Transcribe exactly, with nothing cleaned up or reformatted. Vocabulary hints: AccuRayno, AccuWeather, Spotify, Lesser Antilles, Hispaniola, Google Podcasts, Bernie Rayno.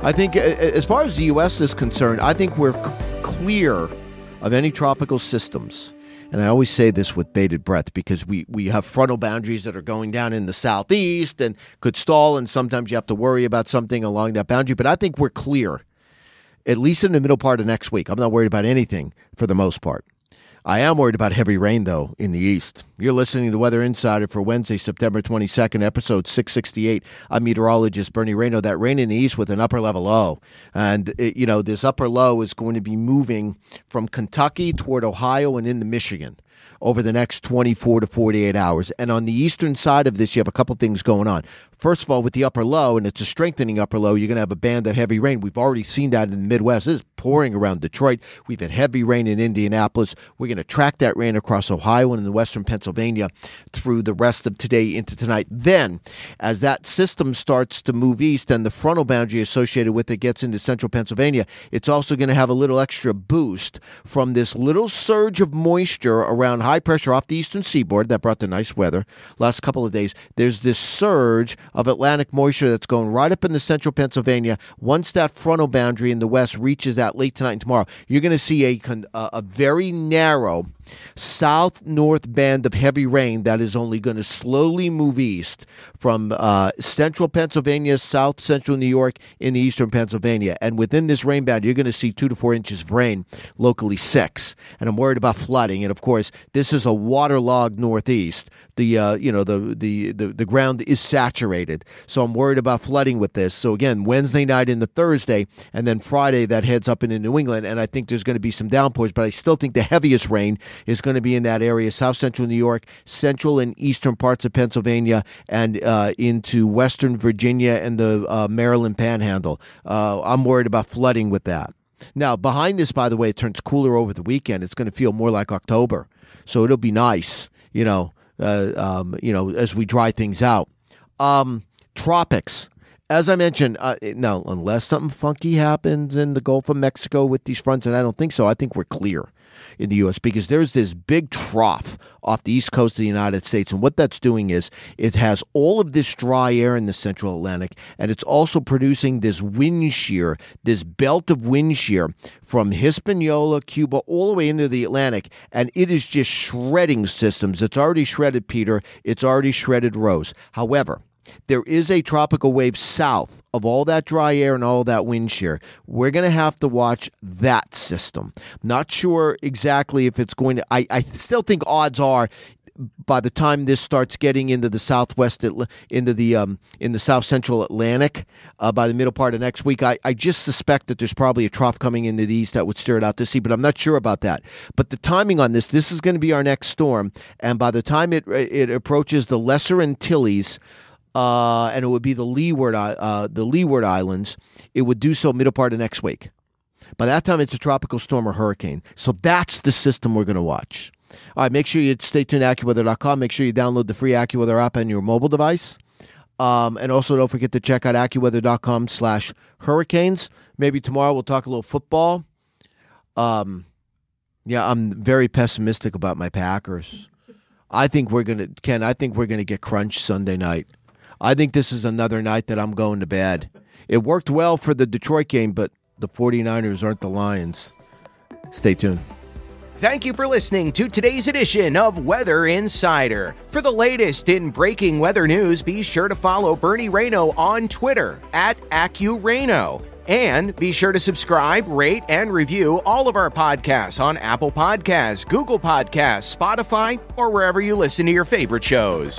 I think as far as the U S is concerned, I think we're c- clear of any tropical systems. And I always say this with bated breath because we, we have frontal boundaries that are going down in the southeast and could stall, and sometimes you have to worry about something along that boundary. But I think we're clear, at least in the middle part of next week. I'm not worried about anything for the most part. I am worried about heavy rain, though, in the east. You're listening to Weather Insider for Wednesday, September twenty-second, episode six sixty-eight. I'm meteorologist Bernie Rayno. That rain in the east with an upper-level low. And, it, you know, this upper low is going to be moving from Kentucky toward Ohio and into Michigan over the next twenty-four to forty-eight hours. And on the eastern side of this, you have a couple things going on. First of all, with the upper low, and it's a strengthening upper low, you're going to have a band of heavy rain. We've already seen that in the Midwest. It's pouring around Detroit. We've had heavy rain in Indianapolis. We're going to track that rain across Ohio and in western Pennsylvania through the rest of today into tonight. Then, as that system starts to move east and the frontal boundary associated with it gets into central Pennsylvania, it's also going to have a little extra boost from this little surge of moisture around high pressure off the eastern seaboard that brought the nice weather last couple of days. There's this surge of Atlantic moisture that's going right up into central Pennsylvania. Once that frontal boundary in the west reaches that late tonight and tomorrow, you're going to see a, a very narrow south-north band of heavy rain that is only going to slowly move east from uh, central Pennsylvania, south central New York, into eastern Pennsylvania. And within this rain band, you're going to see two to four inches of rain, locally six. And I'm worried about flooding. And of course, this is a waterlogged Northeast. The uh, you know the, the the the ground is saturated, so I'm worried about flooding with this. So again, Wednesday night into Thursday, and then Friday that heads up into New England, and I think there's going to be some downpours. But I still think the heaviest rain is going to be in that area, south central New York, central and eastern parts of Pennsylvania, and uh, into western Virginia and the uh, Maryland Panhandle. Uh, I'm worried about flooding with that. Now, behind this, by the way, it turns cooler over the weekend. It's going to feel more like October, so it'll be nice, you know, uh, um, you know, as we dry things out. Um, tropics. As I mentioned, uh, now, unless something funky happens in the Gulf of Mexico with these fronts, and I don't think so, I think we're clear in the U S because there's this big trough off the east coast of the United States. And what that's doing is it has all of this dry air in the central Atlantic, and it's also producing this wind shear, this belt of wind shear from Hispaniola, Cuba, all the way into the Atlantic. And it is just shredding systems. It's already shredded Peter. It's already shredded Rose. However, there is a tropical wave south of all that dry air and all that wind shear. We're going to have to watch that system. Not sure exactly if it's going to... I, I still think odds are by the time this starts getting into the southwest, into the um, in the south central Atlantic, uh, by the middle part of next week, I, I just suspect that there's probably a trough coming into the east that would stir it out to sea, but I'm not sure about that. But the timing on this, this is going to be our next storm, and by the time it it approaches the Lesser Antilles, Uh, and it would be the Leeward uh, the Leeward Islands, it would do so middle part of next week. By that time, it's a tropical storm or hurricane. So that's the system we're going to watch. All right, make sure you stay tuned to AccuWeather dot com. Make sure you download the free AccuWeather app on your mobile device. Um, and also, don't forget to check out AccuWeather dot com slash hurricanes. Maybe tomorrow we'll talk a little football. Um, yeah, I'm very pessimistic about my Packers. I think we're going to, Ken, I think we're going to get crunched Sunday night. I think this is another night that I'm going to bed. It worked well for the Detroit game, but the 49ers aren't the Lions. Stay tuned. Thank you for listening to today's edition of Weather Insider. For the latest in breaking weather news, be sure to follow Bernie Rayno on Twitter at AccuRayno. And be sure to subscribe, rate, and review all of our podcasts on Apple Podcasts, Google Podcasts, Spotify, or wherever you listen to your favorite shows.